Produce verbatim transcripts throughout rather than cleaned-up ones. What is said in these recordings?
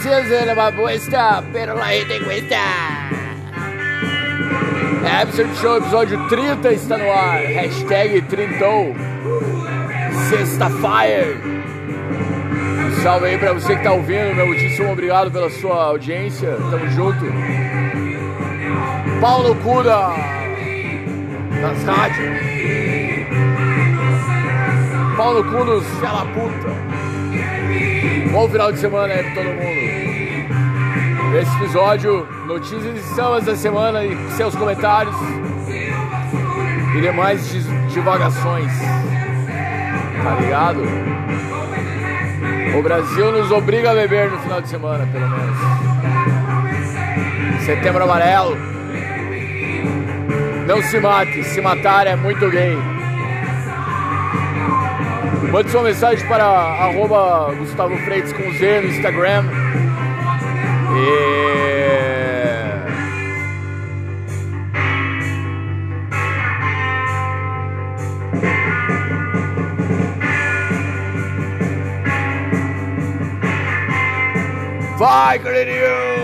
francesa é uma bosta, pero la gente cuesta. É Absurdo Show, episódio trinta está no ar. Hashtag trintou. Sexta Fire. Um salve aí pra você que tá ouvindo, meu muitíssimo obrigado pela sua audiência. Tamo junto. Paulo Cuda nas rádios. Paulo Cuda, fia da puta. Bom final de semana aí pra todo mundo. Nesse episódio, notícias e sambas da semana e seus comentários e demais divagações. Tá ligado? O Brasil nos obriga a beber no final de semana, pelo menos. Setembro Amarelo. Não se mate, se matar é muito gay. Mande sua mensagem para arroba Gustavo Freitas com Z no Instagram. E... vai, querido!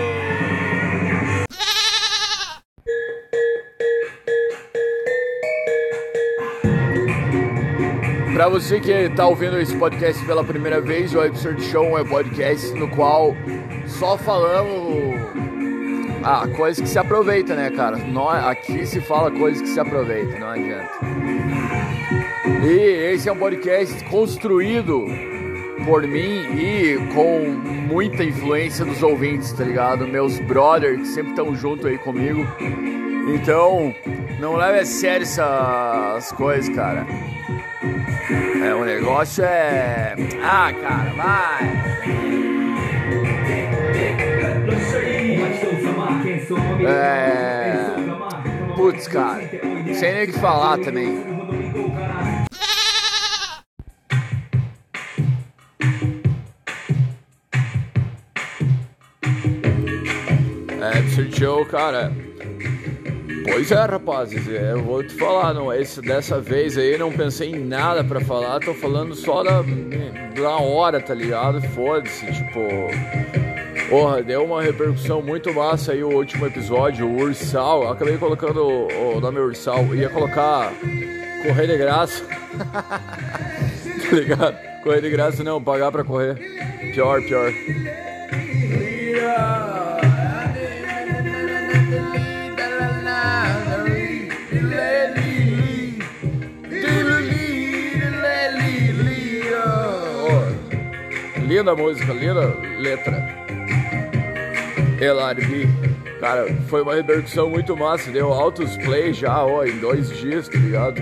Pra você que está ouvindo esse podcast pela primeira vez, o Absurdo Show é um podcast no qual só falamos ah, coisas que se aproveita, né, cara? Nós, aqui se fala coisas que se aproveita, não adianta. E esse é um podcast construído por mim e com muita influência dos ouvintes, tá ligado? Meus brothers que sempre estão junto aí comigo. Então, não leve a sério essas coisas, cara. É, o negócio é... ah, cara, vai! É... putz, cara. Sem nem o que falar também. Show, cara. Pois é, rapazes, eu vou te falar, não, esse, dessa vez aí não pensei em nada pra falar, tô falando só da, da hora, tá ligado? Foda-se, tipo... porra, deu uma repercussão muito massa aí o último episódio, o Ursal, eu acabei colocando o, o nome Ursal, ia colocar correr de graça, tá ligado? Correr de graça não, pagar pra correr, pior, pior. Linda música, linda letra. Elarbi. Cara, foi uma repercussão muito massa. Deu altos plays já, ó, em dois dias, tá ligado?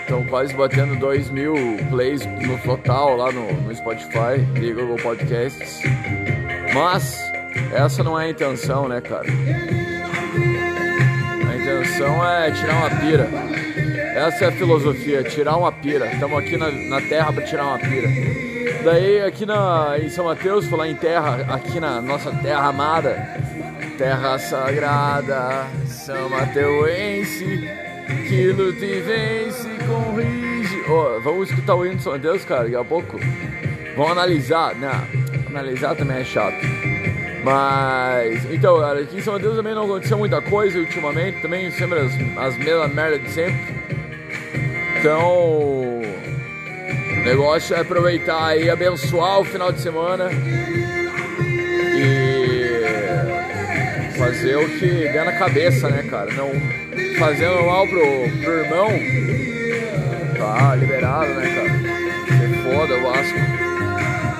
Estão quase batendo dois mil plays no total lá no, no Spotify e Google Podcasts. Mas essa não é a intenção, né, cara? A intenção é tirar uma pira. Essa é a filosofia, tirar uma pira. Estamos aqui na, na terra pra tirar uma pira. Daí aqui na, em São Mateus, falar em terra, aqui na nossa terra amada, terra sagrada, São Mateuense, que luta e vence com rige. Oh, vamos escutar o hino de São Mateus, cara, daqui a pouco. Vamos analisar, né? Analisar também é chato. Mas, então, cara, aqui em São Mateus também não aconteceu muita coisa ultimamente, também sempre as, as mesmas merdas de sempre. Então... o negócio é aproveitar e abençoar o final de semana e fazer o que der na cabeça, né, cara? Não fazendo mal pro, pro irmão, tá liberado, né, cara? Se foda o Vasco,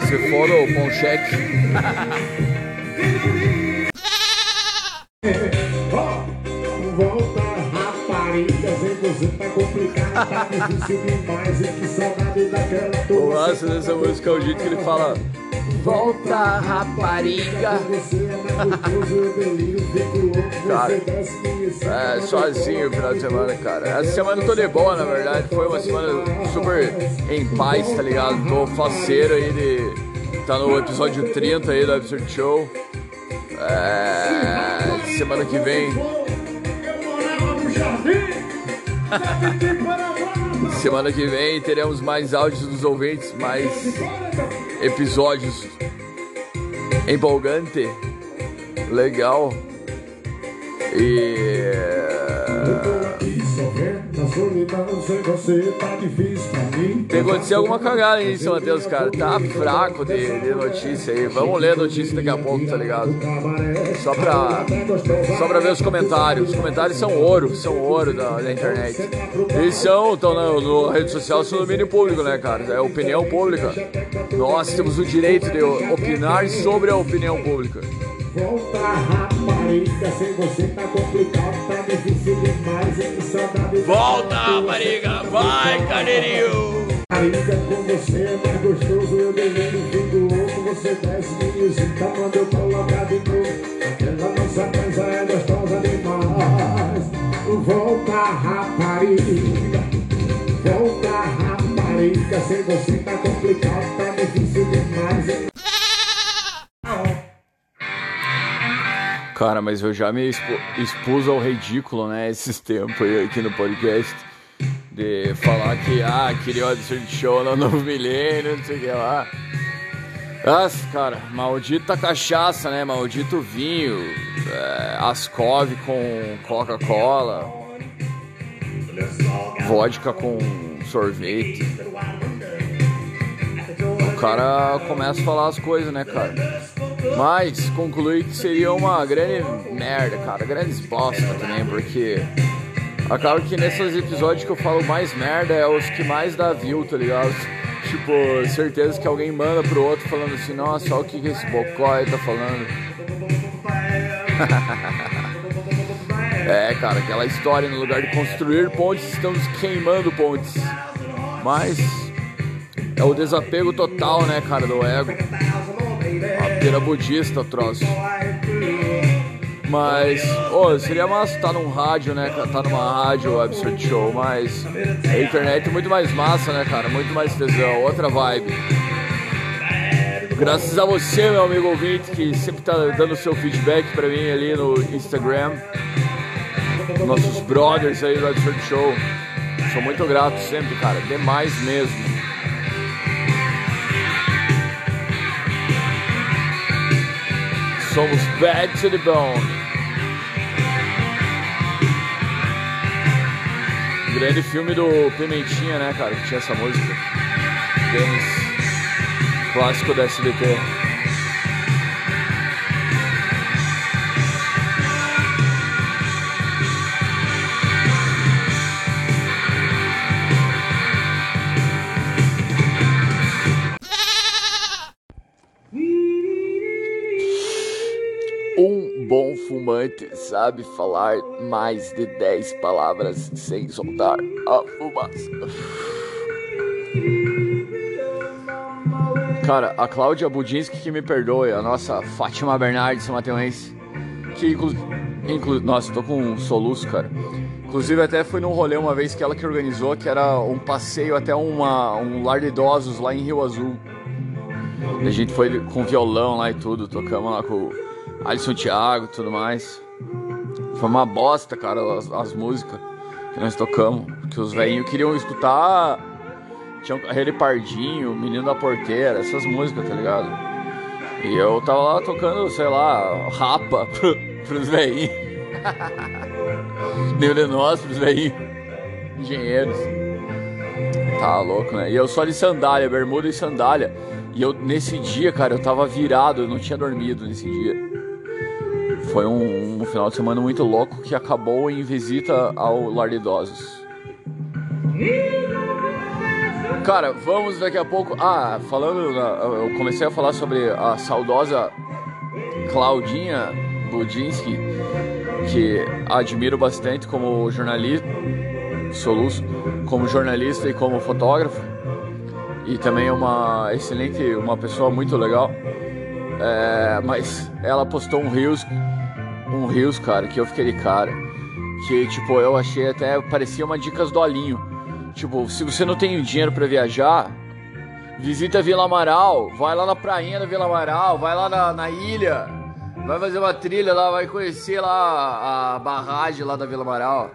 se foda o Poncheque. O lance dessa música é o jeito que ele fala: volta, rapariga. Cara, é, sozinho o final de semana, cara. Essa semana eu tô de boa, na verdade. Foi uma semana super em paz, tá ligado? Tô faceiro aí de... tá no episódio trinta aí do Absurdo Show. É... semana que vem. Semana que vem teremos mais áudios dos ouvintes, mais episódios empolgante, legal e... Tem acontecido alguma cagada aí, São Mateus, cara. Tá fraco de, de notícia aí. Vamos ler a notícia daqui a pouco, tá ligado? Só pra, só pra ver os comentários. Os comentários são ouro, são ouro da, da internet. Eles são, estão na, na rede social, são domínio público, né, cara? É opinião pública. Nós temos o direito de opinar sobre a opinião pública. Volta, rapariga, sem você tá complicado, tá difícil demais, é que saudade. Volta, rapariga, vai, carneirinho. Rapariga, com você é mais gostoso, eu desejo o fim do outro, você desce de visita, quando eu colocar de novo, aquela nossa dança é gostosa demais. Volta, rapariga, volta, rapariga, sem você tá complicado, tá difícil demais, é... Cara, mas eu já me expo, expus ao ridículo, né, esses tempos aí, aqui no podcast, de falar que, ah, queria o Absurdo Show no Novo Milênio, não sei o que lá. Nossa, cara, maldita cachaça, né, maldito vinho, é, Ascov com Coca-Cola, vodka com sorvete. O cara começa a falar as coisas, né, cara? Mas concluí que seria uma grande merda, cara, grandes bosta também, porque acaba que nesses episódios que eu falo mais merda é os que mais dá view, tá ligado? Tipo, certeza que alguém manda pro outro falando assim, nossa, olha o que que esse bocói tá falando. É, cara, aquela história, no lugar de construir pontes, estamos queimando pontes. Mas é o desapego total, né, cara, do ego. A pira budista, troço. Mas, ô, oh, seria massa estar tá num rádio, né, cara? Tá numa rádio, o Absurdo Show, mas a internet é muito mais massa, né, cara? Muito mais tesão, outra vibe. Graças a você, meu amigo ouvinte, que sempre tá dando seu feedback pra mim ali no Instagram. Nossos brothers aí do Absurdo Show. Sou muito grato sempre, cara. Demais mesmo. Somos bad to the bone. Grande filme do Pimentinha, né, cara? Que tinha essa música. Tênis. Clássico da S B T. Bom fumante sabe falar mais de dez palavras sem soltar a fumaça. Cara, a Claudinha Budinski, que me perdoe, a nossa Fátima Bernardes, mateuense, que inclu... inclu... Nossa, eu tô com um soluço, cara. Inclusive, até fui num rolê uma vez que ela que organizou, que era um passeio até uma... um lar de idosos lá em Rio Azul. A gente foi com violão lá e tudo, tocamos lá com... Alisson Thiago e tudo mais. Foi uma bosta, cara, as, as músicas que nós tocamos. Que os velhinhos queriam escutar. Tinha Carreiro Pardinho, Menino da Porteira, essas músicas, tá ligado? E eu tava lá tocando, sei lá, Rapa pro, pros velhinhos. Deu de nós pros velhinhos. Engenheiros. Tá louco, né? E eu só de sandália, bermuda e sandália. E eu, nesse dia, cara, eu tava virado, eu não tinha dormido nesse dia. Foi um, um final de semana muito louco que acabou em visita ao lar de idosos. Cara, vamos daqui a pouco... Ah, falando... Eu comecei a falar sobre a saudosa Claudinha Budinski, que admiro bastante como jornalista... Soluço. Como jornalista e como fotógrafo. E também é uma excelente... Uma pessoa muito legal. É, mas ela postou um Reels, um Reels, cara, que eu fiquei de cara. Que, tipo, eu achei até, parecia uma dicas do Alinho. Tipo, se você não tem dinheiro pra viajar, visita a Vila Amaral, vai lá na prainha da Vila Amaral, vai lá na, na ilha, vai fazer uma trilha lá, vai conhecer lá a barragem lá da Vila Amaral.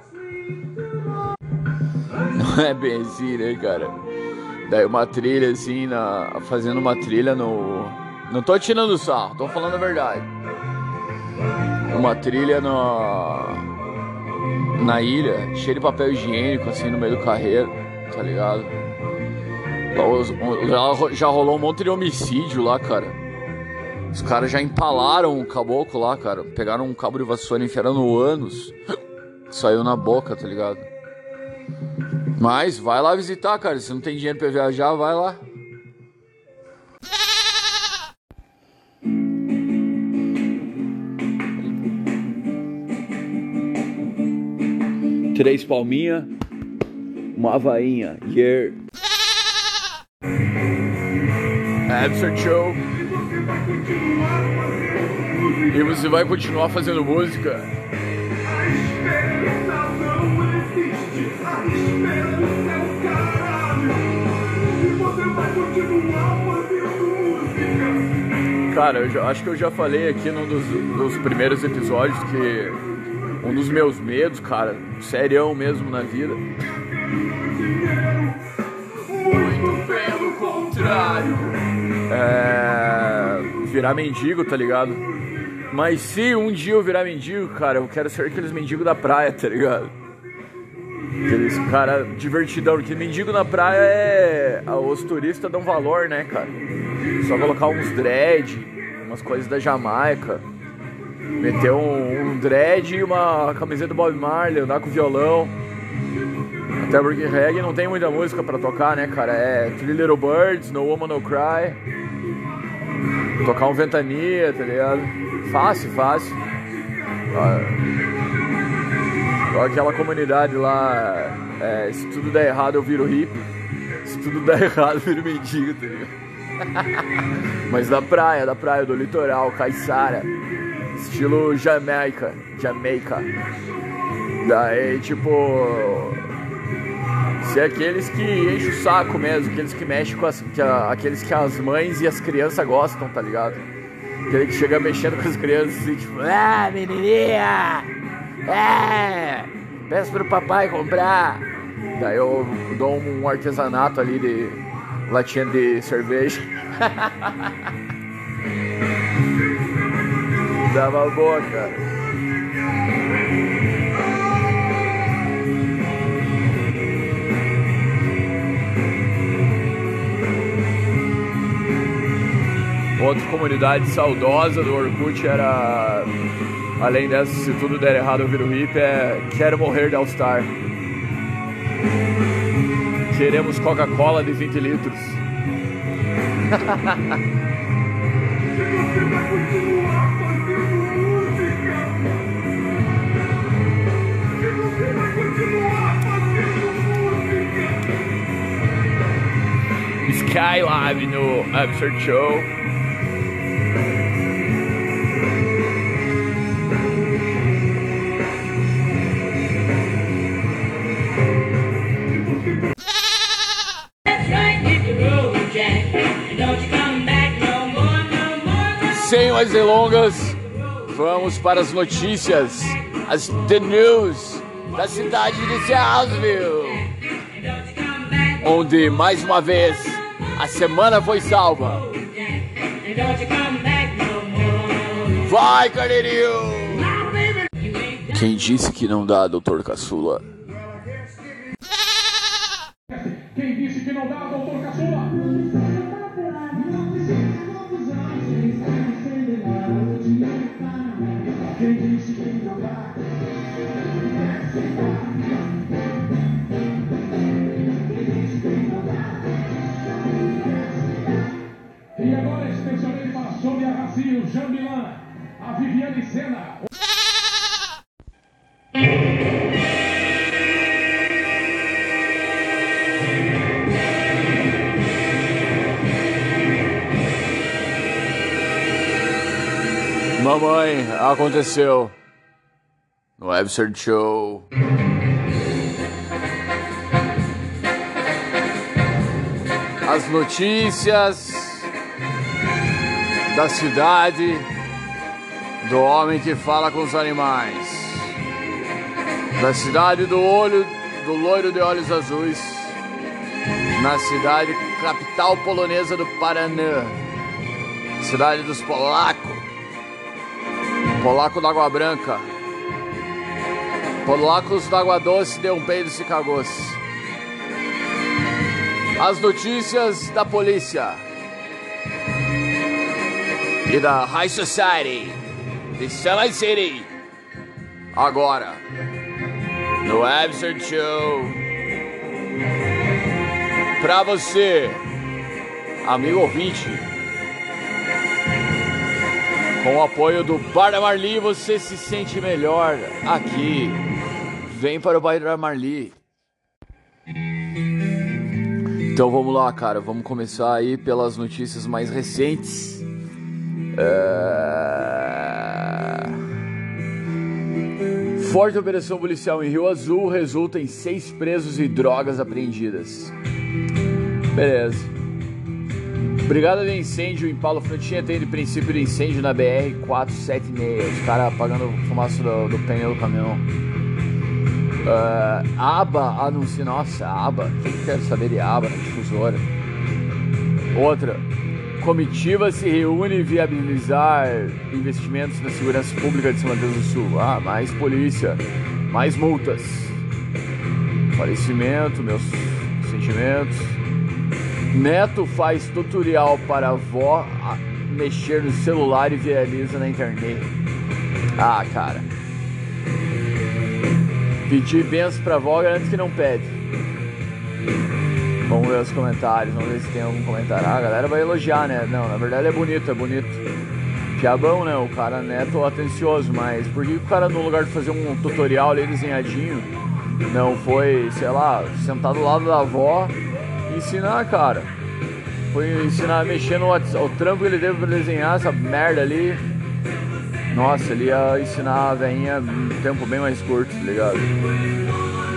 Não é bem assim, né, cara? Daí uma trilha assim, na, fazendo uma trilha no... Não tô tirando sarro, tô falando a verdade. Uma trilha no... na ilha, cheia de papel higiênico, assim, no meio do carreiro, tá ligado? Já, já rolou um monte de homicídio lá, cara. Os caras já empalaram o caboclo lá, cara. Pegaram um cabo de vassoura, enfiaram no ânus. Saiu na boca, tá ligado? Mas vai lá visitar, cara. Se não tem dinheiro pra viajar, vai lá. Três palminha, uma havainha, yeah. Absurdo Show. E você vai continuar fazendo música? A esperança não existe, a esperança é o caralho. E você vai continuar fazendo música? Cara, eu já, acho que eu já falei aqui num dos, dos primeiros episódios que... um dos meus medos, cara, serião mesmo na vida. Muito pelo contrário. É... virar mendigo, tá ligado? Mas se um dia eu virar mendigo, cara, eu quero ser aqueles mendigos da praia, tá ligado? Aqueles cara divertidão, porque mendigo na praia é... os turistas dão valor, né, cara? Só colocar uns dread, umas coisas da Jamaica. Meter um, um dread e uma camiseta do Bob Marley, andar com violão. Até porque reggae não tem muita música pra tocar, né, cara? É Three Little Birds, No Woman No Cry. Tocar um Ventania, tá ligado? Fácil, fácil. Olha aquela comunidade lá, é, se tudo der errado eu viro hippie. Se tudo der errado eu viro mendigo, tá ligado? Mas da praia, da praia, do litoral, caiçara. Estilo Jamaica, Jamaica. Daí, tipo... se é aqueles que enchem o saco mesmo, aqueles que mexem com as... Que a, aqueles que as mães e as crianças gostam, tá ligado? Aquele que chega mexendo com as crianças e tipo... ah, menininha! É! Peço pro papai comprar! Daí eu dou um artesanato ali de... latinha de cerveja. Dava boa, cara. Outra comunidade saudosa do Orkut era... além dessa, se tudo der errado eu viro hippie, é... quero morrer de All Star. Queremos Coca-Cola de vinte litros. Sky Live no Absurdo Show. Sem mais delongas, vamos para as notícias, as The News da cidade de Southville, onde mais uma vez a semana foi salva. Vai, carneirinho! Quem disse que não dá, doutor Caçula? Quem disse que não dá, doutor Caçula? Mamãe, aconteceu no Webster Show. As notícias da cidade, do homem que fala com os animais, da cidade do olho, do loiro de olhos azuis, na cidade capital polonesa do Paraná. cidade dos polacos, polaco da Água Branca, polacos da Água Doce, deu um peido e se cagou-se. As notícias da polícia e da High Society de Salon City, agora no Absurdo Show, pra você, amigo ouvinte. Com o apoio do Bar da Marli, você se sente melhor aqui. Vem para o Bar da Marli. Então vamos lá, cara. Vamos começar aí pelas notícias mais recentes. É... Forte operação policial em Rio Azul resulta em seis presos e drogas apreendidas. Beleza. Brigada de incêndio em Paulo Frantinha tem de princípio de incêndio na B R quatrocentos e setenta e seis. Os caras apagando o fumaço do, do pneu do caminhão. Uh, ABA anuncia. Nossa, ABA. Quem quer saber de ABA na Difusora? Outra. Comitiva se reúne viabilizar investimentos na segurança pública de São Mateus do Sul. Ah, mais polícia. Mais multas. Falecimento, meus sentimentos. Neto faz tutorial para a avó mexer no celular e viraliza na internet. Ah, cara. Pedir bênção pra avó, garanto que não pede. Vamos ver os comentários, vamos ver se tem algum comentário. Ah, a galera vai elogiar, né? Não, na verdade é bonito, é bonito. Piabão, né? O cara Neto atencioso, mas por que o cara, no lugar de fazer um tutorial ali desenhadinho, não foi, sei lá, sentar do lado da avó? Ensinar, cara. Foi ensinar a mexer no WhatsApp. O trampo que ele teve pra desenhar essa merda ali. Nossa, ele ia ensinar a velhinha um tempo bem mais curto, tá ligado?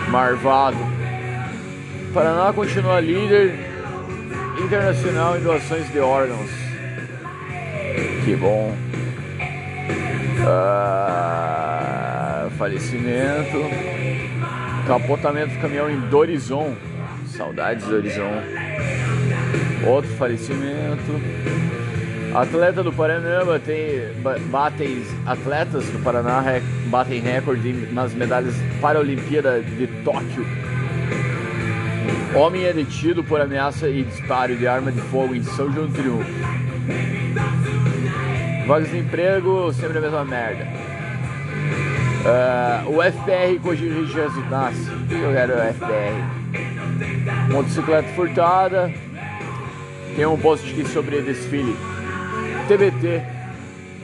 Marvado. Paraná continua líder internacional em doações de órgãos. Que bom. Ah, falecimento. Capotamento do caminhão em Orizão. Saudades do Orizão. Outro falecimento. Atleta do Paraná batem, batem atletas do Paraná rec, batem recorde nas medalhas Paralimpíada de Tóquio. Homem é detido por ameaça e disparo de arma de fogo em São João do Triunfo. Vagas de emprego, sempre a mesma merda. Uh, o F P R cogita resultasse. Eu quero o F P R. Motocicleta furtada. Tem um post aqui sobre desfile T B T.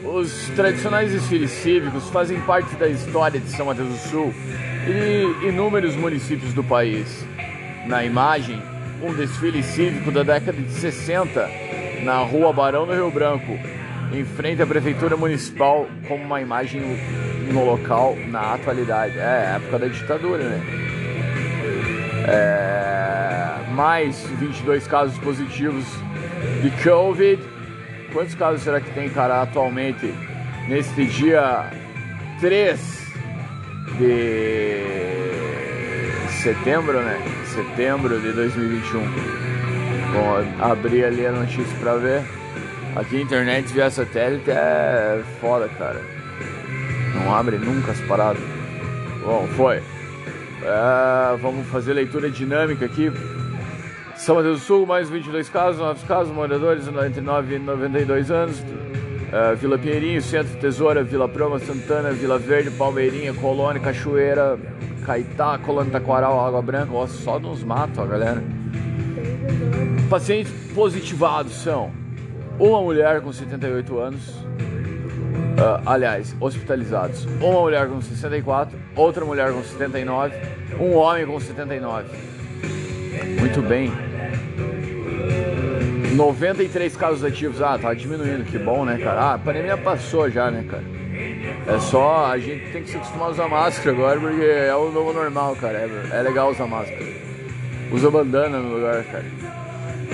Os tradicionais desfiles cívicos fazem parte da história de São Mateus do Sul e inúmeros municípios do país. Na imagem, um desfile cívico da década de sessenta na rua Barão do Rio Branco, em frente à prefeitura municipal, como uma imagem no local na atualidade. É, época da ditadura, né? É, mais vinte e dois casos positivos de Covid. Quantos casos será que tem, cara, atualmente? Neste dia três de setembro, né? Setembro de dois mil e vinte e um. Bom, abri ali a notícia pra ver. Aqui a internet via satélite é foda, cara. Não abre nunca as paradas. Bom, foi. Uh, vamos fazer leitura dinâmica aqui. São Mateus do Sul, mais vinte e dois casos, novos casos, moradores entre nove e noventa e dois anos. uh, Vila Pinheirinho, Centro, Tesoura, Vila Proma, Santana, Vila Verde, Palmeirinha, Colônia, Cachoeira, Caetá, Colônia, Taquaral, Água Branca. Ó, só nos matam, ó, galera. Pacientes positivados são uma mulher com setenta e oito anos. Uh, aliás, hospitalizados. Uma mulher com sessenta e quatro, outra mulher com setenta e nove, um homem com setenta e nove. Muito bem. noventa e três casos ativos. Ah, tá diminuindo, que bom, né, cara? Ah, a pandemia passou já, né, cara? É só, a gente tem que se acostumar a usar máscara agora, porque é o novo normal, cara. É, é legal usar máscara. Usa bandana no lugar, cara.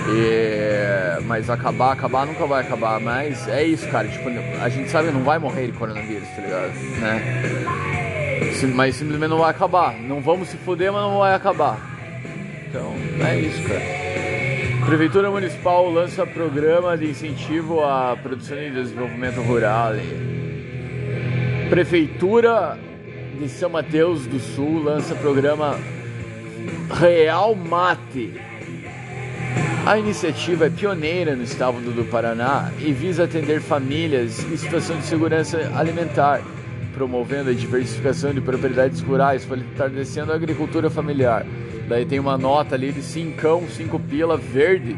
E... mas acabar, acabar nunca vai acabar. Mas é isso, cara, tipo, a gente sabe que não vai morrer de coronavírus, tá ligado? Né? Mas simplesmente não vai acabar. Não vamos se foder, mas não vai acabar. Então, é isso, cara. Prefeitura Municipal lança programa de incentivo à produção e desenvolvimento rural. Prefeitura de São Mateus do Sul lança programa Real Mate. A iniciativa é pioneira no estado do Paraná e visa atender famílias em situação de segurança alimentar, promovendo a diversificação de propriedades rurais, fortalecendo a agricultura familiar. Daí tem uma nota ali de cincão, cinco pila, verde,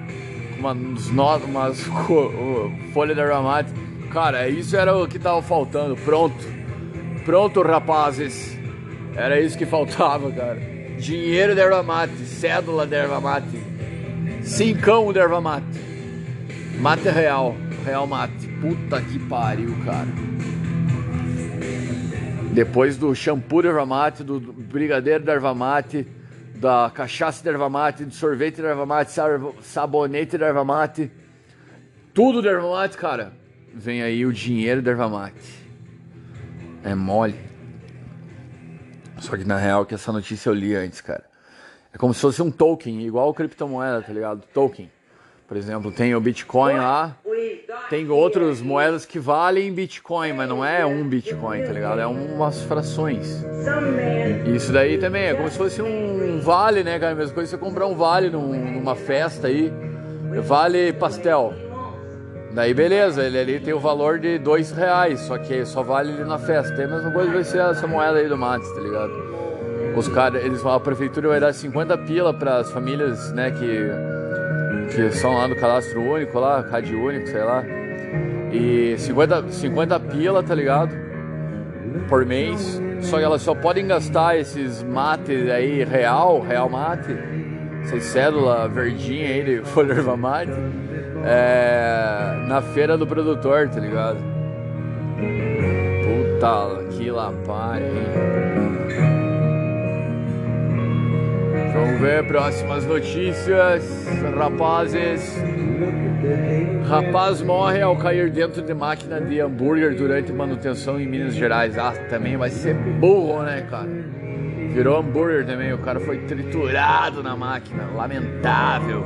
uma, uma folha de aramate. Cara, isso era o que tava faltando, pronto. Pronto, rapazes. Era isso que faltava, cara. Dinheiro de erva mate, cédula de erva mate, cincão de erva mate. Mate real, real mate. Puta que pariu, cara. Depois do shampoo de erva mate, do brigadeiro de erva mate, da cachaça de erva mate, do sorvete de erva mate, sabonete de erva mate, tudo de erva mate, cara, vem aí o dinheiro de erva mate. É mole. Só que na real que essa notícia eu li antes, cara. É como se fosse um token, igual a criptomoeda, tá ligado? Token. Por exemplo, tem o Bitcoin lá, tem outras moedas que valem Bitcoin, mas não é um Bitcoin, tá ligado? É umas frações. Isso daí também é como se fosse um vale, né, cara? A mesma coisa que você comprar um vale num, numa festa aí, vale pastel. Daí beleza, ele ali tem o valor de dois reais, só que só vale ele na festa. Tem a mesma coisa que vai ser essa moeda aí do Mates, tá ligado? Os caras, eles, a prefeitura vai dar cinquenta pila para as famílias, né, que... que são lá do cadastro único, lá, Cade único, sei lá. E cinquenta pila, tá ligado? Por mês. Só que elas só podem gastar esses mates aí, real, real mate, essas cédulas verdinhas aí de folha de erva mate, é, na feira do produtor, tá ligado? Puta, que lapare, hein? Vamos ver próximas notícias, rapazes. Rapaz morre ao cair dentro de máquina de hambúrguer durante manutenção em Minas Gerais. Ah, também vai ser burro, né, cara? Virou hambúrguer também, o cara foi triturado na máquina, lamentável.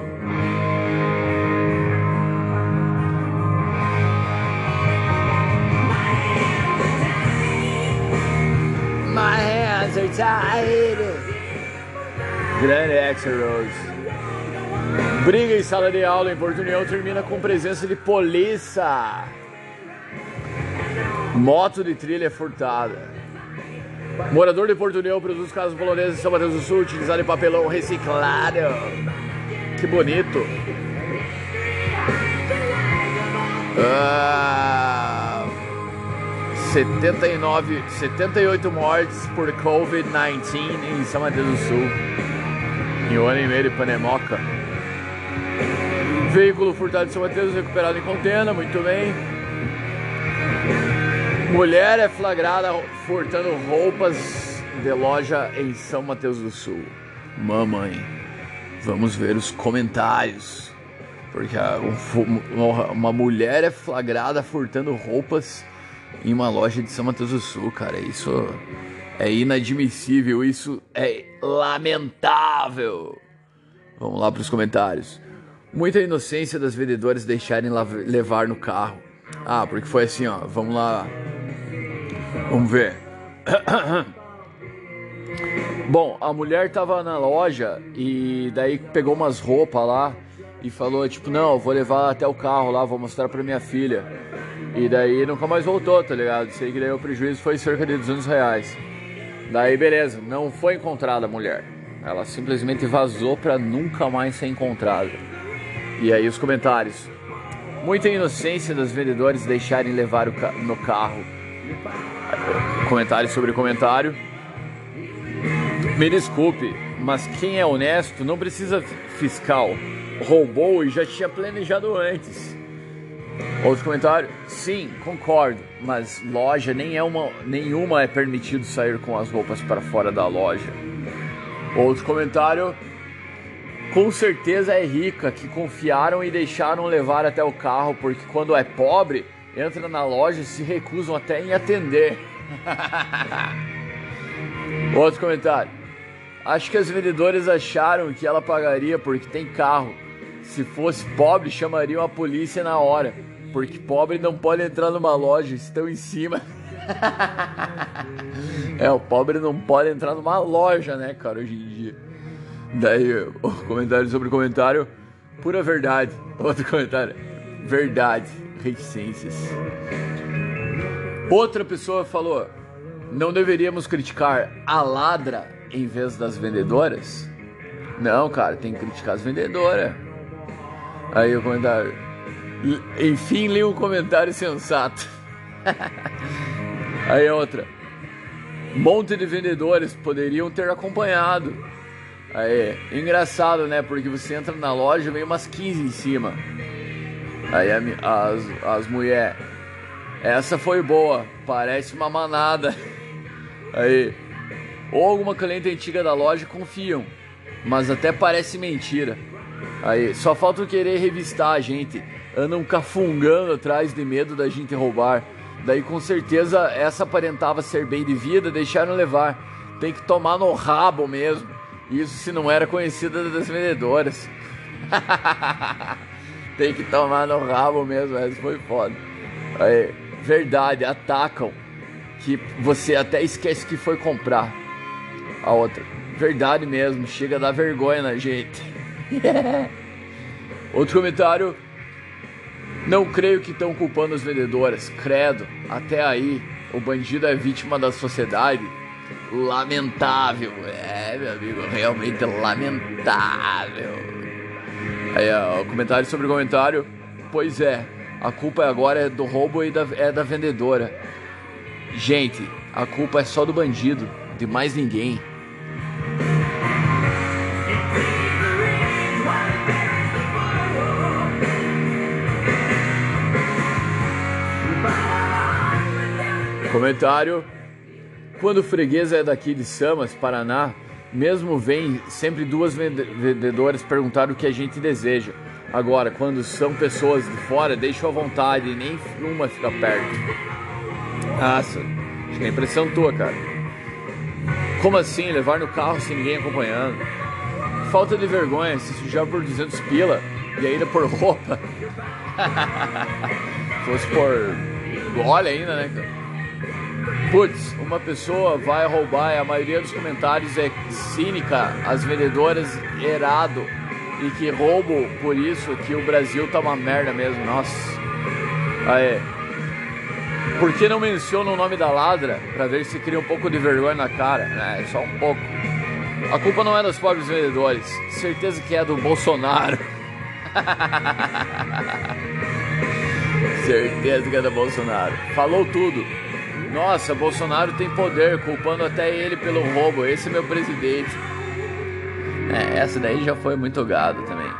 My hands are tired. Grande Exerose. Briga em sala de aula em Porto União termina com presença de polícia. Moto de trilha é furtada. Morador de Porto União produz casas polonesas em São Mateus do Sul, utilizado em papelão reciclado. Que bonito. Ah, setenta e nove, setenta e oito mortes por covid dezenove em São Mateus do Sul. Em um ano e meio de Panemoca. Veículo furtado de São Mateus recuperado em contena, muito bem. Mulher é flagrada furtando roupas de loja em São Mateus do Sul. Mamãe, vamos ver os comentários. Porque uma mulher é flagrada furtando roupas em uma loja de São Mateus do Sul, cara, isso... é inadmissível, isso é lamentável. Vamos lá para os comentários. Muita inocência das vendedoras deixarem levar no carro. Ah, porque foi assim, ó. Vamos lá. Vamos ver. Bom, a mulher tava na loja e daí pegou umas roupas lá e falou, tipo, não, eu vou levar até o carro lá, vou mostrar para minha filha. E daí nunca mais voltou, tá ligado? Sei que daí o prejuízo foi cerca de duzentos reais. Daí beleza, não foi encontrada a mulher. Ela simplesmente vazou pra nunca mais ser encontrada. E aí os comentários. Muita inocência dos vendedores deixarem levar o ca- no carro. Comentário sobre comentário. Me desculpe, mas quem é honesto não precisa fiscal. Roubou e já tinha planejado antes. Outro comentário. Sim, concordo, mas loja nem é uma, nenhuma é permitido sair com as roupas para fora da loja. Outro comentário. Com certeza é rica que confiaram e deixaram levar até o carro, porque quando é pobre, entra na loja e se recusam até em atender. Outro comentário. Acho que as vendedoras acharam que ela pagaria porque tem carro. Se fosse pobre, chamariam a polícia na hora, porque pobre não pode entrar numa loja, estão em cima. É, o pobre não pode entrar numa loja, né, cara, hoje em dia. Daí, o comentário sobre o comentário, pura verdade. Outro comentário, verdade, reticências. Outra pessoa falou, não deveríamos criticar a ladra em vez das vendedoras? Não, cara, tem que criticar as vendedoras. Aí o comentário, enfim, li um comentário sensato. Aí outra, monte de vendedores poderiam ter acompanhado. Aí, engraçado, né, porque você entra na loja e vem umas quinze em cima. Aí as, as mulheres, essa foi boa, parece uma manada. Aí, ou alguma cliente antiga da loja confiam, mas até parece mentira. Aí, só falta querer revistar a gente, andam cafungando atrás de medo da gente roubar. Daí com certeza essa aparentava ser bem de vida, deixaram levar. Tem que tomar no rabo mesmo. Isso se não era conhecida das vendedoras. Tem que tomar no rabo mesmo, essa foi foda. Aí, verdade, atacam, que você até esquece que foi comprar. A outra, verdade mesmo, chega a dar vergonha na gente. Outro comentário, não creio que estão culpando as vendedoras, credo, até aí, o bandido é vítima da sociedade. Lamentável, é, meu amigo, realmente lamentável. Aí, ó, comentário sobre comentário, pois é, a culpa agora é do roubo e da, é da vendedora. Gente, a culpa é só do bandido, de mais ninguém. Comentário, quando o freguês é daqui de Samas, Paraná, mesmo vem sempre duas vendedoras perguntar o que a gente deseja. Agora, quando são pessoas de fora, deixam à vontade e nem uma fica perto. Nossa, acho que é impressão tua, cara. Como assim, levar no carro sem ninguém acompanhando? Falta de vergonha, se sujar por duzentos pila e ainda por roupa. Fosse por... olha ainda, né, cara? Putz, uma pessoa vai roubar e a maioria dos comentários é cínica, as vendedoras errado e que roubo, por isso que o Brasil tá uma merda mesmo, nossa. Aí, por que não menciona o nome da ladra pra ver se cria um pouco de vergonha na cara? É, só um pouco. A culpa não é dos pobres vendedores, certeza que é do Bolsonaro. Certeza que é do Bolsonaro. Falou tudo. Nossa, Bolsonaro tem poder, culpando até ele pelo roubo, esse é meu presidente. É, essa daí já foi muito gado também.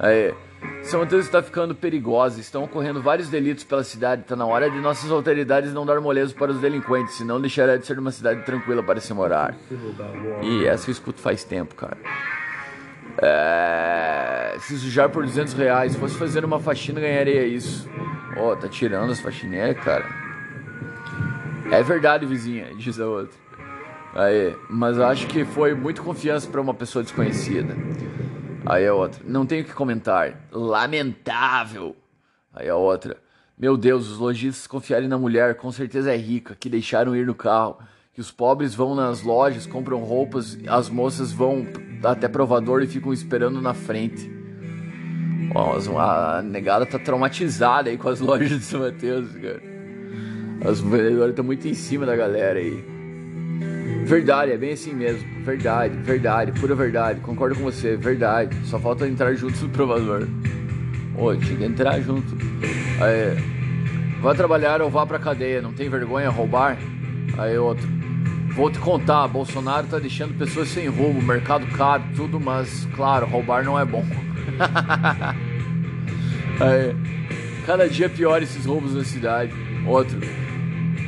Aí, São Mateus está ficando perigosa, estão ocorrendo vários delitos pela cidade, está na hora de nossas autoridades não dar moleza para os delinquentes, senão deixará de ser uma cidade tranquila para se morar. E essa eu escuto faz tempo, cara. É... se sujar por duzentos reais, se fosse fazer uma faxina ganharia isso. Ó, oh, tá tirando as faxineiras, cara. É verdade, vizinha, diz a outra. Aí, mas acho que foi muito confiança para uma pessoa desconhecida. Aí a outra, não tenho o que comentar. Lamentável. Aí a outra, meu Deus, os lojistas confiarem na mulher, com certeza é rica, que deixaram ir no carro, que os pobres vão nas lojas, compram roupas, as moças vão até provador e ficam esperando na frente. Bom, a negada tá traumatizada aí com as lojas de São Mateus, cara. As vendedoras estão muito em cima da galera aí. Verdade, é bem assim mesmo. Verdade, verdade, pura verdade. Concordo com você, verdade. Só falta entrar juntos no provador. Ô, tinha que entrar junto. Aí, vai trabalhar ou vá pra cadeia, não tem vergonha roubar? Aí outro, vou te contar, Bolsonaro tá deixando pessoas sem rumo, mercado caro, tudo, mas claro, roubar não é bom. Aí, cada dia pior esses roubos na cidade. Outro,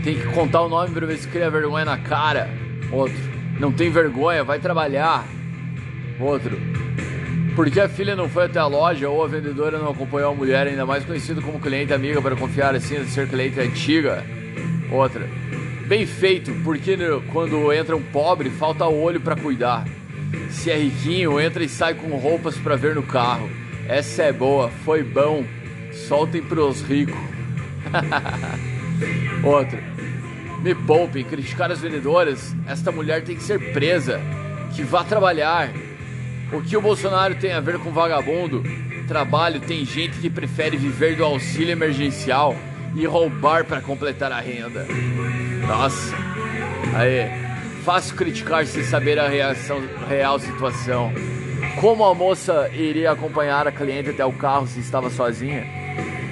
tem que contar o nome pra ver se cria vergonha na cara. Outro, não tem vergonha, vai trabalhar. Outro, porque a filha não foi até a loja ou a vendedora não acompanhou a mulher, ainda mais conhecida como cliente amiga, para confiar assim de ser cliente antiga. Outra, bem feito, porque quando entra um pobre falta olho pra cuidar. Se é riquinho, entra e sai com roupas pra ver no carro. Essa é boa, foi bom. Soltem pros ricos. Outra. Me poupem criticar as vendedoras. Esta mulher tem que ser presa. Que vá trabalhar. O que o Bolsonaro tem a ver com vagabundo? Trabalho tem gente que prefere viver do auxílio emergencial e roubar para completar a renda. Nossa. Aí. Fácil criticar sem saber a reação, real situação. Como a moça iria acompanhar a cliente até o carro se estava sozinha?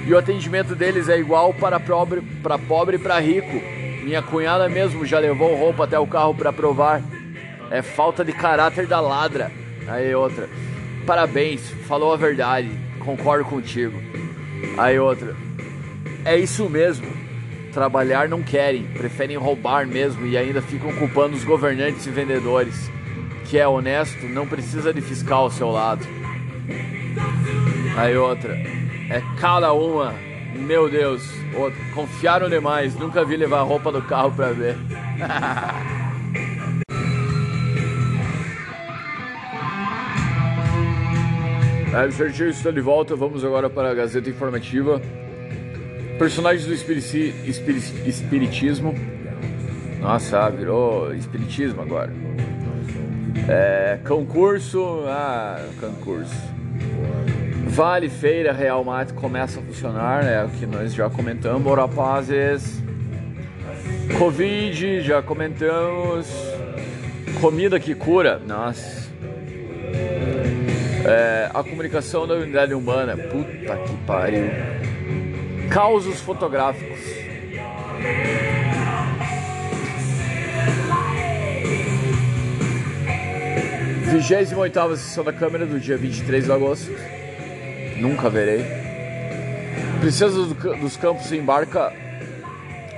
E o atendimento deles é igual para pobre, para pobre e para rico. Minha cunhada mesmo já levou roupa até o carro para provar. É falta de caráter da ladra. Aí outra. Parabéns, falou a verdade. Concordo contigo. Aí outra. É isso mesmo. Trabalhar não querem, preferem roubar mesmo e ainda ficam culpando os governantes e vendedores. Que é honesto, não precisa de fiscal ao seu lado. Aí outra. É cada uma. Meu Deus. Outra. Confiaram demais, nunca vi levar roupa do carro pra ver. Webster Show, estou de volta. Vamos agora para a Gazeta Informativa. Personagens do espirici, espirici, espiritismo. Nossa, virou espiritismo agora. É, concurso. Ah, concurso. Vale, feira, Real Mate começa a funcionar. É o que nós já comentamos, rapazes. Covid, já comentamos. Comida que cura. Nossa. É, a comunicação da unidade humana. Puta que pariu. Causos fotográficos. vigésima oitava sessão da Câmara do dia vinte e três de agosto. Nunca verei. Princesa dos Campos embarca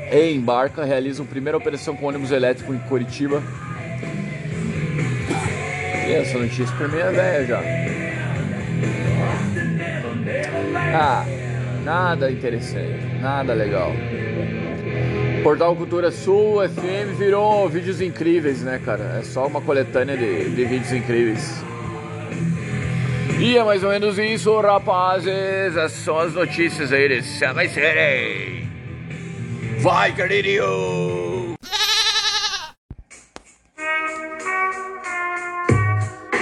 e embarca, realizam primeira operação com ônibus elétrico em Curitiba. E essa notícia pra mim é velha já. Ah. Nada interessante, nada legal. Portal Cultura Sul F M virou vídeos incríveis, né, cara? É só uma coletânea de, de vídeos incríveis. E é mais ou menos isso, rapazes. Essas são as notícias aí de São Série. Vai, querido!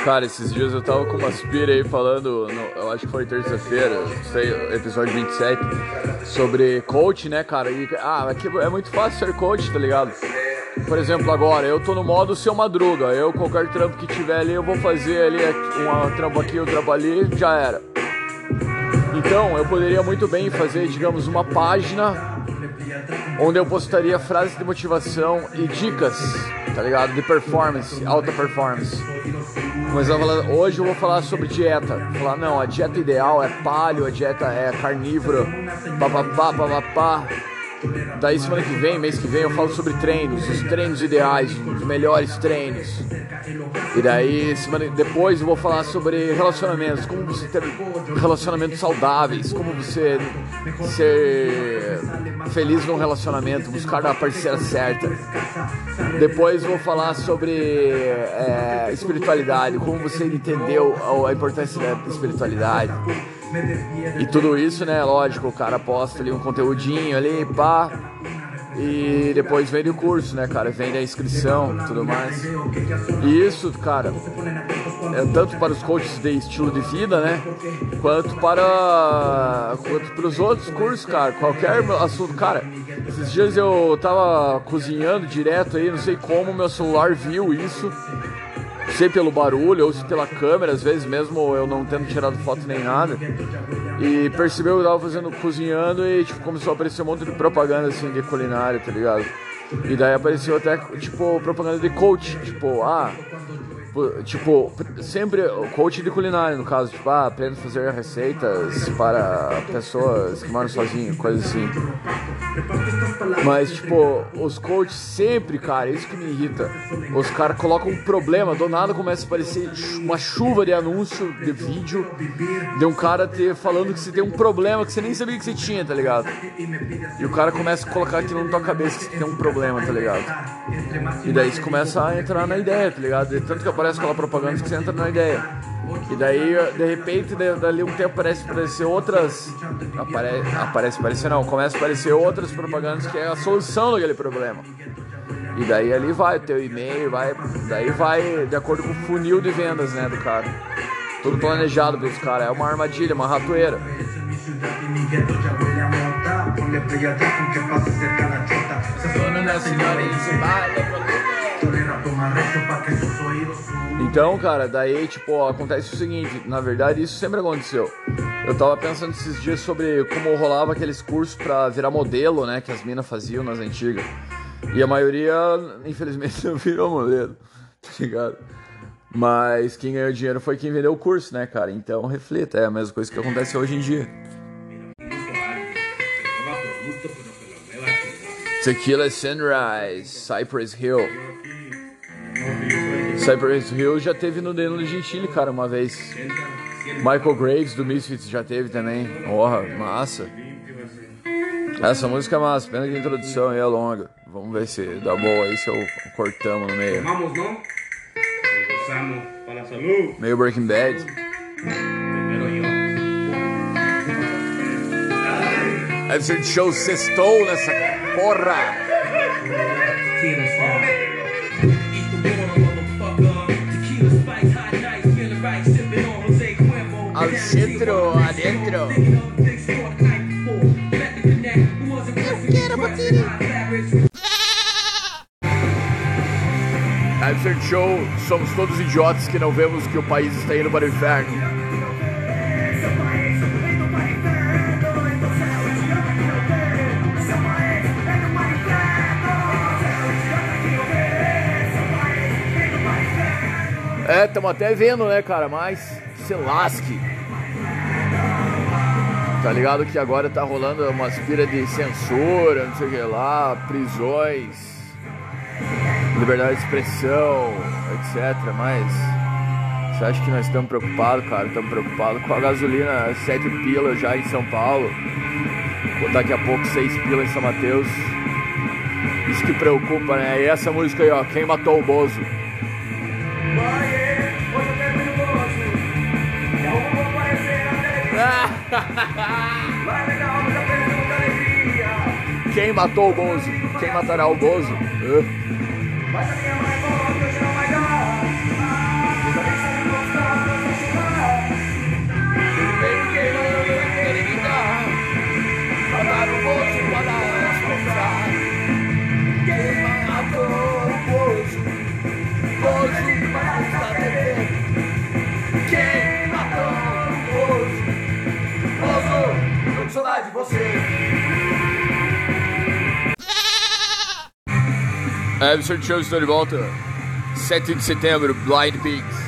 Cara, esses dias eu tava com umas pira aí falando, no, eu acho que foi terça-feira, não sei, episódio vinte e sete, sobre coach, né, cara? E, ah, aqui é muito fácil ser coach, tá ligado? Por exemplo, agora, eu tô no modo seu madruga, eu, qualquer trampo que tiver ali, eu vou fazer ali um trampo aqui, um trampo ali, já era. Então, eu poderia muito bem fazer, digamos, uma página onde eu postaria frases de motivação e dicas, tá ligado? De performance, alta performance. Mas eu vou falar, hoje eu vou falar sobre dieta. Vou falar, não, a dieta ideal é paleo, a dieta é carnívora, papapá, papapá. Daí semana que vem, mês que vem, eu falo sobre treinos, os treinos ideais, os melhores treinos. E daí, semana depois eu vou falar sobre relacionamentos, como você ter relacionamentos saudáveis, como você ser feliz num relacionamento, buscar a parceira certa. Depois vou falar sobre é, espiritualidade, como você entendeu a importância da espiritualidade. E tudo isso, né, lógico, o cara posta ali um conteúdinho ali, pá. E depois vem o curso, né, cara, vem a inscrição e tudo mais. E isso, cara, é tanto para os coaches de estilo de vida, né, quanto para quanto para os outros cursos, cara, qualquer assunto. Cara, esses dias eu tava cozinhando direto aí, não sei como meu celular viu isso. Sei pelo barulho, ou se pela câmera, às vezes mesmo eu não tendo tirado foto nem nada. E percebeu que eu tava fazendo, cozinhando e tipo, começou a aparecer um monte de propaganda assim de culinária, tá ligado? E daí apareceu até tipo propaganda de coach, tipo, ah, tipo, sempre coach de culinária no caso, tipo, ah, aprenda a fazer receitas para pessoas que moram sozinhas, coisa assim. Mas, tipo, os coaches sempre, cara, isso que me irrita. Os caras colocam um problema, do nada começa a aparecer uma chuva de anúncio, de vídeo, de um cara te falando que você tem um problema que você nem sabia que você tinha, tá ligado? E o cara começa a colocar aquilo na tua cabeça que você tem um problema, tá ligado? E daí você começa a entrar na ideia, tá ligado? E tanto que aparece aquela propaganda que você entra na ideia. E daí, de repente, dali um tempo aparece aparecer outras... Apare... Aparece, aparecer não, começa a aparecer outras propagandas que é a solução daquele problema. E daí ali vai o teu e-mail, vai... Daí vai de acordo com o funil de vendas, né, do cara. Tudo planejado pelos caras, é uma armadilha, uma ratoeira. Então, cara, daí, tipo, ó, acontece o seguinte, na verdade isso sempre aconteceu. Eu tava pensando esses dias sobre como rolava aqueles cursos pra virar modelo, né, que as minas faziam nas antigas. E a maioria, infelizmente, não virou modelo, tá ligado? Mas quem ganhou dinheiro foi quem vendeu o curso, né, cara? Então, reflita, é a mesma coisa que acontece hoje em dia. Tequila Sunrise, Cypress Hill. Cypress Hill já teve no Danilo Gentili, cara, uma vez. Michael Graves do Misfits já teve também. Porra, massa. Essa música é massa, pena que a introdução aí é longa. Vamos ver se dá boa aí, se eu cortamos no meio. Meio Breaking Bad. Absurdo Show sextou nessa porra. Ao centro, adentro. Eu quero bater. Absurd Show, somos todos idiotas que não vemos que o país está indo para o inferno. É, estamos até vendo, né, cara, mas se lasque. Tá ligado que agora tá rolando umas pira de censura, não sei o que lá, prisões, liberdade de expressão, etcétera. Mas você acha que nós estamos preocupados, cara? Estamos preocupados com a gasolina sete pila já em São Paulo, daqui a pouco seis pila em São Mateus. Isso que preocupa, né? E essa música aí, ó, Quem Matou o Bozo? Quem matou o Bozo? Quem matará o Bozo? Uh. Quem matou o Bozo? Bozo, eu tô saudade de você. É, Absurd Show, estou de volta. sete de setembro, Blind Pigs.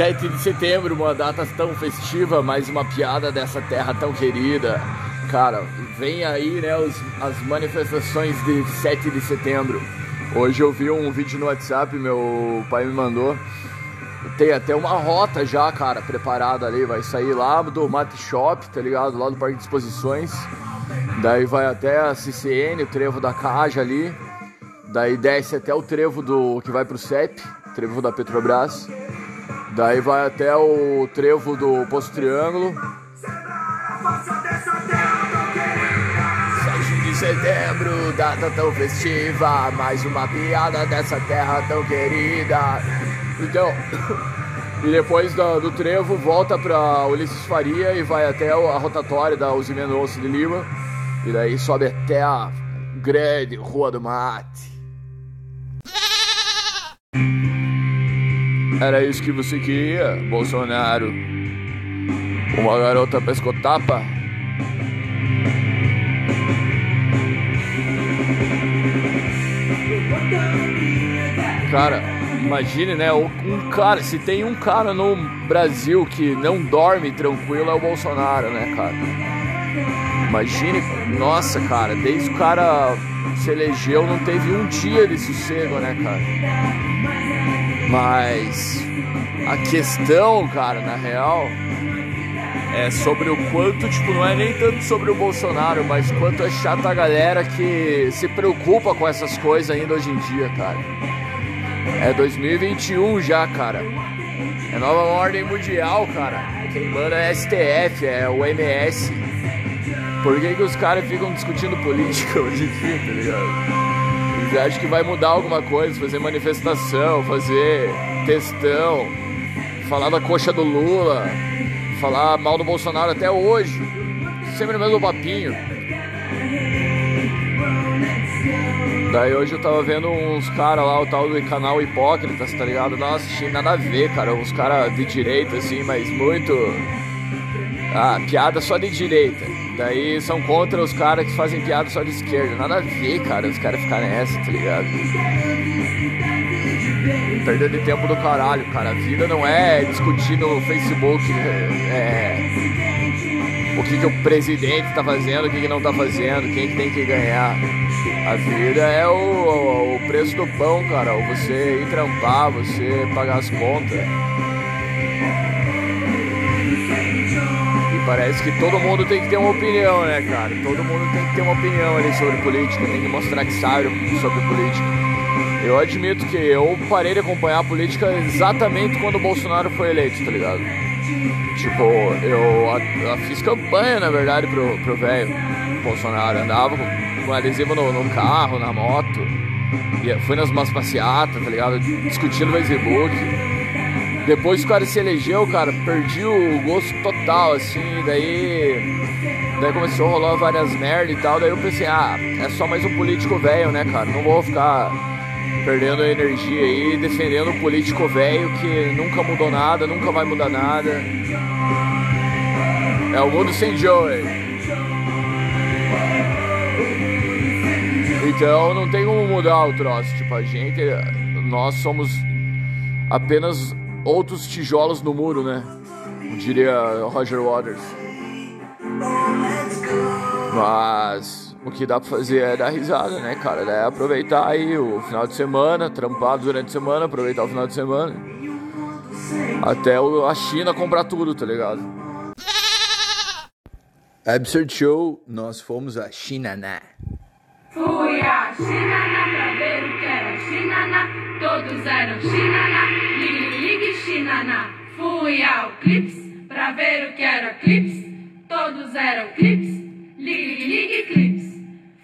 sete de setembro, uma data tão festiva, mais uma piada dessa terra tão querida. Cara, vem aí, né, os, as manifestações de sete de setembro. Hoje eu vi um vídeo no WhatsApp, meu pai me mandou. Tem até uma rota já, cara, preparada ali. Vai sair lá do Mate Shop, tá ligado? Lá do Parque de Exposições. Daí vai até a C C N, o Trevo da Caja ali. Daí desce até o Trevo do que vai pro C E P, Trevo da Petrobras. Daí vai até o trevo do Posto Triângulo. sete de setembro, data tão festiva, mais uma piada dessa terra tão querida. Então, e depois do, do trevo volta pra Ulisses Faria e vai até a rotatória da Usimeno Osso de Lima. E daí sobe até a grande Rua do Mate. Era isso que você queria, Bolsonaro? Uma garota pescotapa? Cara, imagine, né? Um cara, se tem um cara no Brasil que não dorme tranquilo é o Bolsonaro, né, cara? Imagine, nossa, cara, desde o cara se elegeu não teve um dia de sossego, né, cara? Mas a questão, cara, na real, é sobre o quanto, tipo, não é nem tanto sobre o Bolsonaro, mas quanto é chata a galera que se preocupa com essas coisas ainda hoje em dia, cara. É dois mil e vinte e um já, cara. É nova ordem mundial, cara. Quem manda é S T F, é o M S. Por que que os caras ficam discutindo política hoje em dia, tá ligado? Eles acham que vai mudar alguma coisa, fazer manifestação, fazer textão, falar da coxa do Lula, falar mal do Bolsonaro até hoje, sempre no mesmo papinho. Daí hoje eu tava vendo uns caras lá, o tal do canal Hipócritas, tá ligado? Não assisti nada a ver, cara, uns caras de direita assim, mas muito... Ah, piada só de direita. Daí são contra os caras que fazem piada só de esquerda. Nada a ver, cara, os caras ficarem nessa, tá ligado? Perda de tempo do caralho, cara. A vida não é discutir no Facebook é, o que, que o presidente tá fazendo, o que, que não tá fazendo, quem que tem que ganhar. A vida é o, o preço do pão, cara. Ou você ir trampar, você pagar as contas. E parece que todo mundo tem que ter uma opinião, né, cara? Todo mundo tem que ter uma opinião ali sobre política, tem que mostrar que sabe sobre política. Eu admito que eu parei de acompanhar a política exatamente quando o Bolsonaro foi eleito, tá ligado? Tipo, eu, a, eu fiz campanha, na verdade, pro, pro velho Bolsonaro. Andava com, com adesivo no, no carro, na moto. E fui nas umas passeatas, tá ligado? Discutindo no Facebook. Depois que o cara se elegeu, cara, perdi o gosto total, assim. Daí, daí começou a rolar várias merdas e tal. Daí eu pensei, ah, é só mais um político velho, né, cara? Não vou ficar... perdendo energia aí, defendendo um político velho que nunca mudou nada, nunca vai mudar nada. É o mundo sem Joey. Então não tem como mudar o troço. Tipo, a gente, nós somos apenas outros tijolos no muro, né? Diria Roger Waters. Mas... o que dá pra fazer é dar risada, né, cara? É aproveitar aí o final de semana, trampar durante a semana, aproveitar o final de semana. Até a China comprar tudo, tá ligado? Absurdo Show, nós fomos a Chinaná. Fui a Chinaná pra ver o que era Chinaná. Todos eram Chinaná, ligue, ligue Chinaná. Fui ao Clips pra ver o que era Clips. Todos eram Clips, ligue, ligue Clips.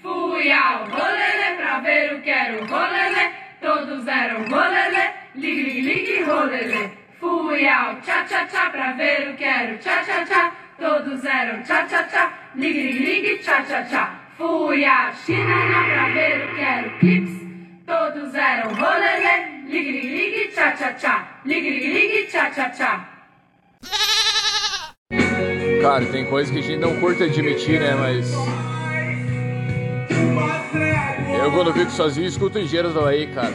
Fui ao rolelê pra ver o que era o rolelê. Todos eram rolelê, ligue, ligue rolelê. Fui ao tchá-tchá-tchá pra ver o que era o tchá-tchá-tchá. Todos eram tchá-tchá-tchá, ligue, ligue tchá-tchá-tchá. Fui ao Chinaná pra ver o que era o clips. Todos eram rolelê, ligue, ligue tchá-tchá-tchá, ligue, ligue tchá-tchá-tchá. Cara, tem coisa que a gente não curta admitir, né, mas... eu quando fico sozinho escuto Engenheiros da Bahia, cara.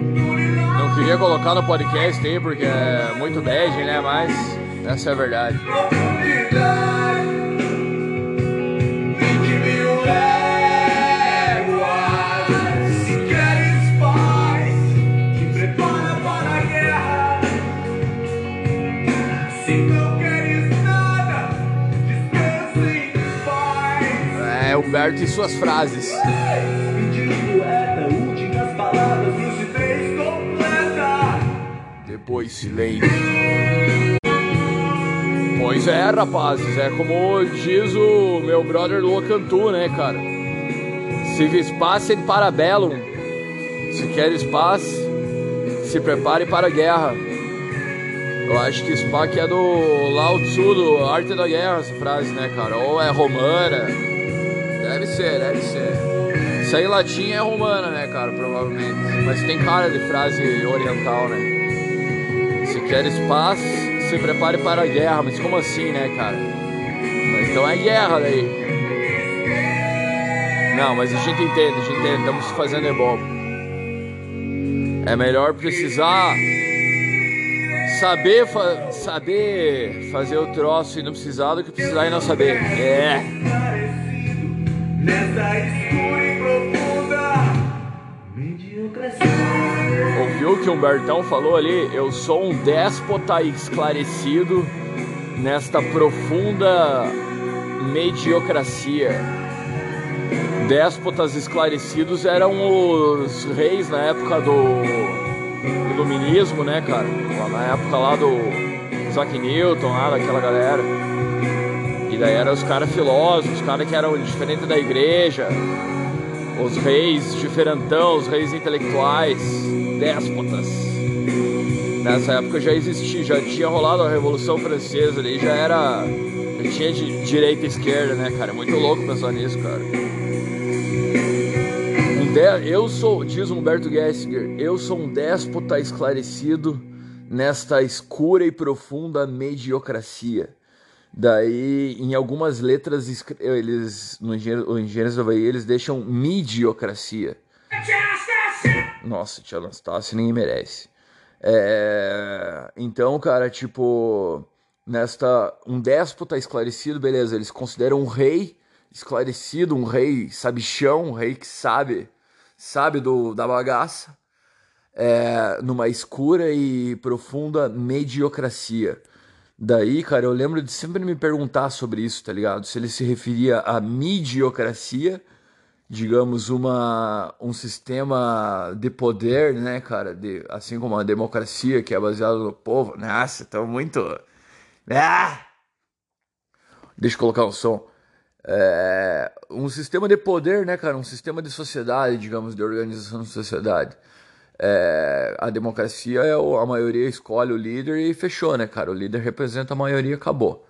Não queria colocar no podcast aí porque é muito bad, né, mas essa é a verdade. Humberto e suas frases. Depois silêncio. Pois é, rapazes, é como diz o meu brother Lua Cantu, né, cara? Se vis paz em parabellum. Se queres paz, se prepare para a guerra. Eu acho que isso aqui é do Lao Tzu, do Arte da Guerra, essa frase, né, cara? Ou é romana. Deve ser, deve ser. Isso aí latim é romana, né, cara, provavelmente. Mas tem cara de frase oriental, né? Gera espaço, se prepare para a guerra. Mas como assim, né, cara? Mas então é guerra daí. Não, mas a gente entende, a gente entende, estamos fazendo é bom. É melhor precisar saber, fa saber fazer o troço e não precisar do que precisar e não saber. É. Ouviu o que o Humbertão falou ali? Eu sou um déspota esclarecido nesta profunda mediocracia. Déspotas esclarecidos eram os reis na época do iluminismo, né, cara? Na época lá do Isaac Newton, lá daquela galera. E daí eram os caras filósofos, os caras que eram diferentes da igreja. Os reis diferentão, os reis intelectuais, déspotas. Nessa época já existia, já tinha rolado a Revolução Francesa, ali já era... já tinha de direita e esquerda, né, cara? É muito louco pensar nisso, cara. Eu sou, diz Humberto Gessinger, eu sou um déspota esclarecido nesta escura e profunda mediocracia. Daí, em algumas letras, eles, no Engenheiro, no Engenheiro da Bahia, eles deixam midiocracia. Nossa, tia Anastácia, ninguém merece. É, então, cara, tipo, nesta, um déspota esclarecido, beleza, eles consideram um rei esclarecido, um rei sabichão, um rei que sabe... sabe do, da bagaça, é, numa escura e profunda mediocracia. Daí, cara, eu lembro de sempre me perguntar sobre isso, tá ligado? Se ele se referia à midiocracia, digamos, uma, um sistema de poder, né, cara? De, assim como a democracia, que é baseada no povo. Nossa, tô muito... Ah! Deixa eu colocar um som. É, um sistema de poder, né, cara? Um sistema de sociedade, digamos, de organização de sociedade. É, a democracia é o, a maioria escolhe o líder e fechou, né, cara? O líder representa a maioria, acabou.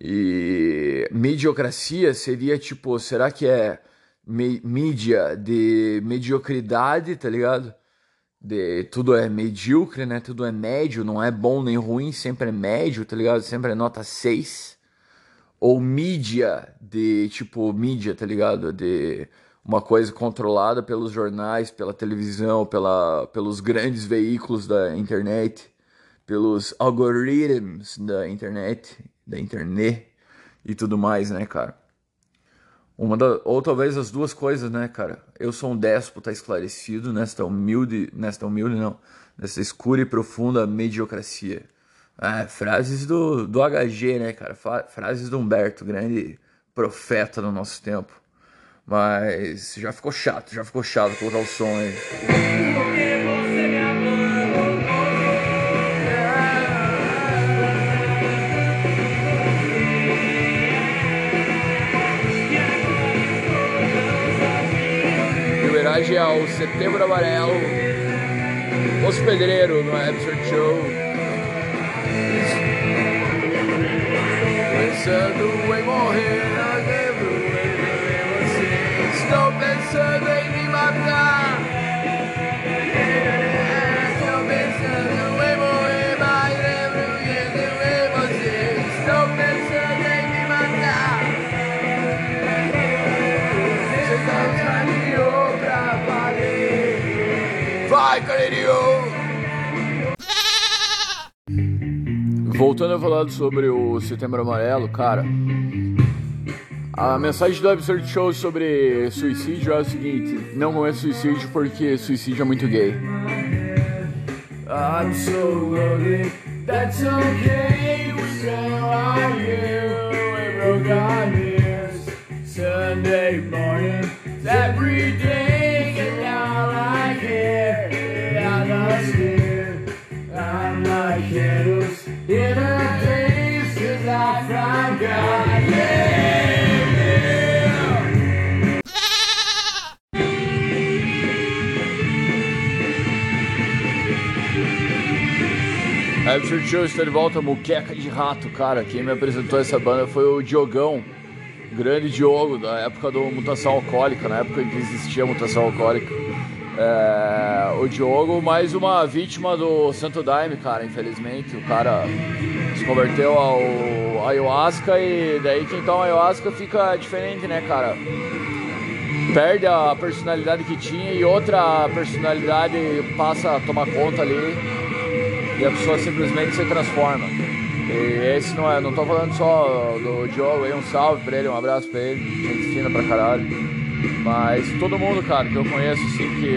E mediocracia seria tipo, será que é me, mídia de mediocridade, tá ligado? De, tudo é medíocre, né? Tudo é médio, não é bom nem ruim, sempre é médio, tá ligado? Sempre é nota seis. Ou mídia, de tipo, mídia, tá ligado? De uma coisa controlada pelos jornais, pela televisão, pela, pelos grandes veículos da internet, pelos algoritmos da internet, da internet e tudo mais, né, cara? Uma da, ou talvez as duas coisas, né, cara? Eu sou um déspota esclarecido nesta humilde, nesta humilde não, nesta escura e profunda mediocracia. Ah, frases do, do H G, né, cara? Frases do Humberto, grande profeta do nosso tempo. Mas já ficou chato, já ficou chato colocar o som aí. Em homenagem ao Setembro Amarelo, Hospedeiro no Absurdo Show. Pensando em morrer, eu lembro em você. Estou pensando em me matar. Estou pensando em morrer, mas lembro em você. Estou pensando em me matar. Você não saiu pra valer. Vai, Corinho! Voltando a falar sobre o Setembro Amarelo, cara, a mensagem do Absurd Show sobre suicídio é o seguinte: não cometa suicídio porque suicídio é muito gay. I'm so lonely, that's okay, we can lie here, we broke our ears, Sunday morning, every day, get down like here, get out of here, I'm like candles. In a place is like from God, yeah, yeah. A Absurdo Show está de volta, Muqueca de Rato, cara. Quem me apresentou essa banda foi o Diogão, grande Diogo, da época do Mutação Alcoólica, na época em que existia a Mutação Alcoólica. É, o Diogo, mais uma vítima do Santo Daime, cara, infelizmente. O cara se converteu ao ayahuasca e daí quem toma ayahuasca fica diferente, né, cara? Perde a personalidade que tinha e outra personalidade passa a tomar conta ali e a pessoa simplesmente se transforma. E esse não é, não tô falando só do Diogo aí, um salve pra ele, um abraço pra ele, gente fina pra caralho. Mas todo mundo, cara, que eu conheço assim, que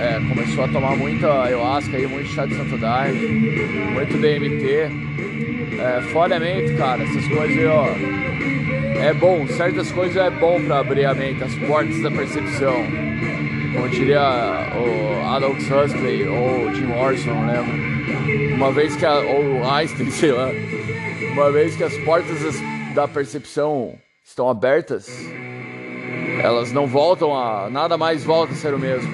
é, começou a tomar muita ayahuasca aí, muito chá de Santo Daime, muito D M T, é, fora a mente, cara, essas coisas aí, ó. É bom, certas coisas é bom pra abrir a mente, as portas da percepção. Como diria o Adolf Huxley ou Jim Morrison, né? Uma vez que a, ou Einstein, sei lá. Uma vez que as portas da percepção estão abertas, elas não voltam a... nada mais volta a ser o mesmo.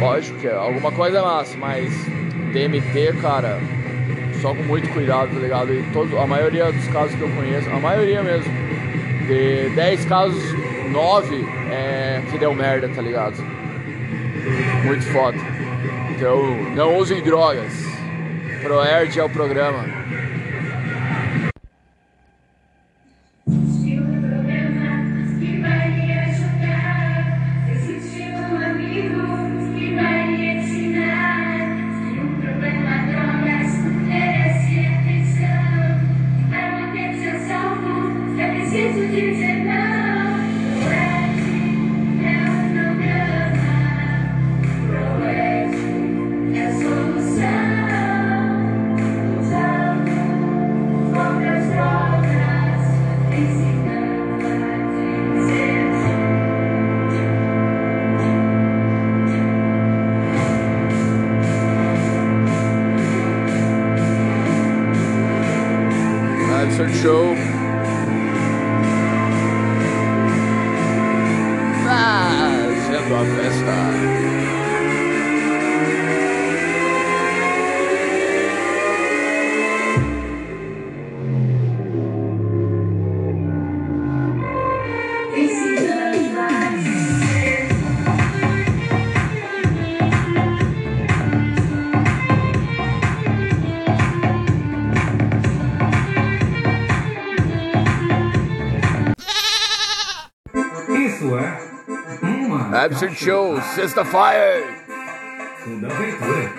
Lógico que alguma coisa é massa, mas D M T, cara... só com muito cuidado, tá ligado? E todo, a maioria dos casos que eu conheço, a maioria mesmo, de dez casos, nove é que deu merda, tá ligado? Muito foda. Então, não usem drogas. ProErd é o programa. Show. Fazendo a festa. Absurdo Show, sexta-feira! Fundo da aventura.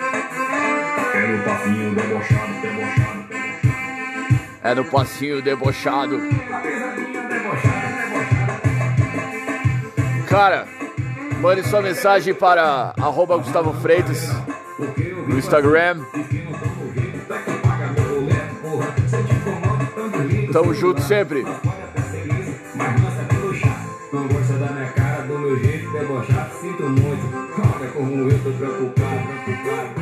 Quero um papinho debochado, debochado, debochado. Era um passinho debochado. Cara, mande sua mensagem para arroba Gustavo Freitas no Instagram. Tamo junto sempre. Sinto muito, olha como eu tô preocupado, preocupado.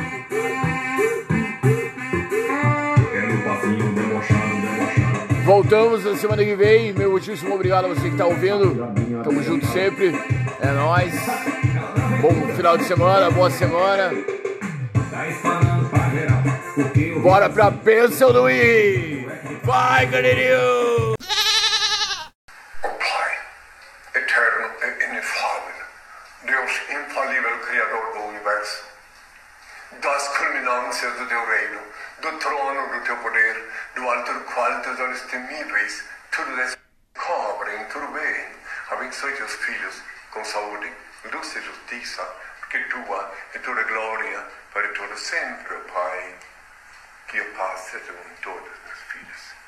Quero um passinho debochado, debochado. Voltamos na semana que vem. Meu muitíssimo obrigado a você que tá ouvindo. Tamo junto sempre. É nóis. Bom final de semana, boa semana. Bora pra Bênção do I. Vai, galerinho! Das culminâncias do teu reino, do trono do teu poder, do alto do qual teus olhos temíveis, tudo descobrem, tudo bem. Abençoe teus filhos com saúde, luz e justiça, porque tua é toda glória para todo sempre, Pai. Que a paz seja com todos os filhos.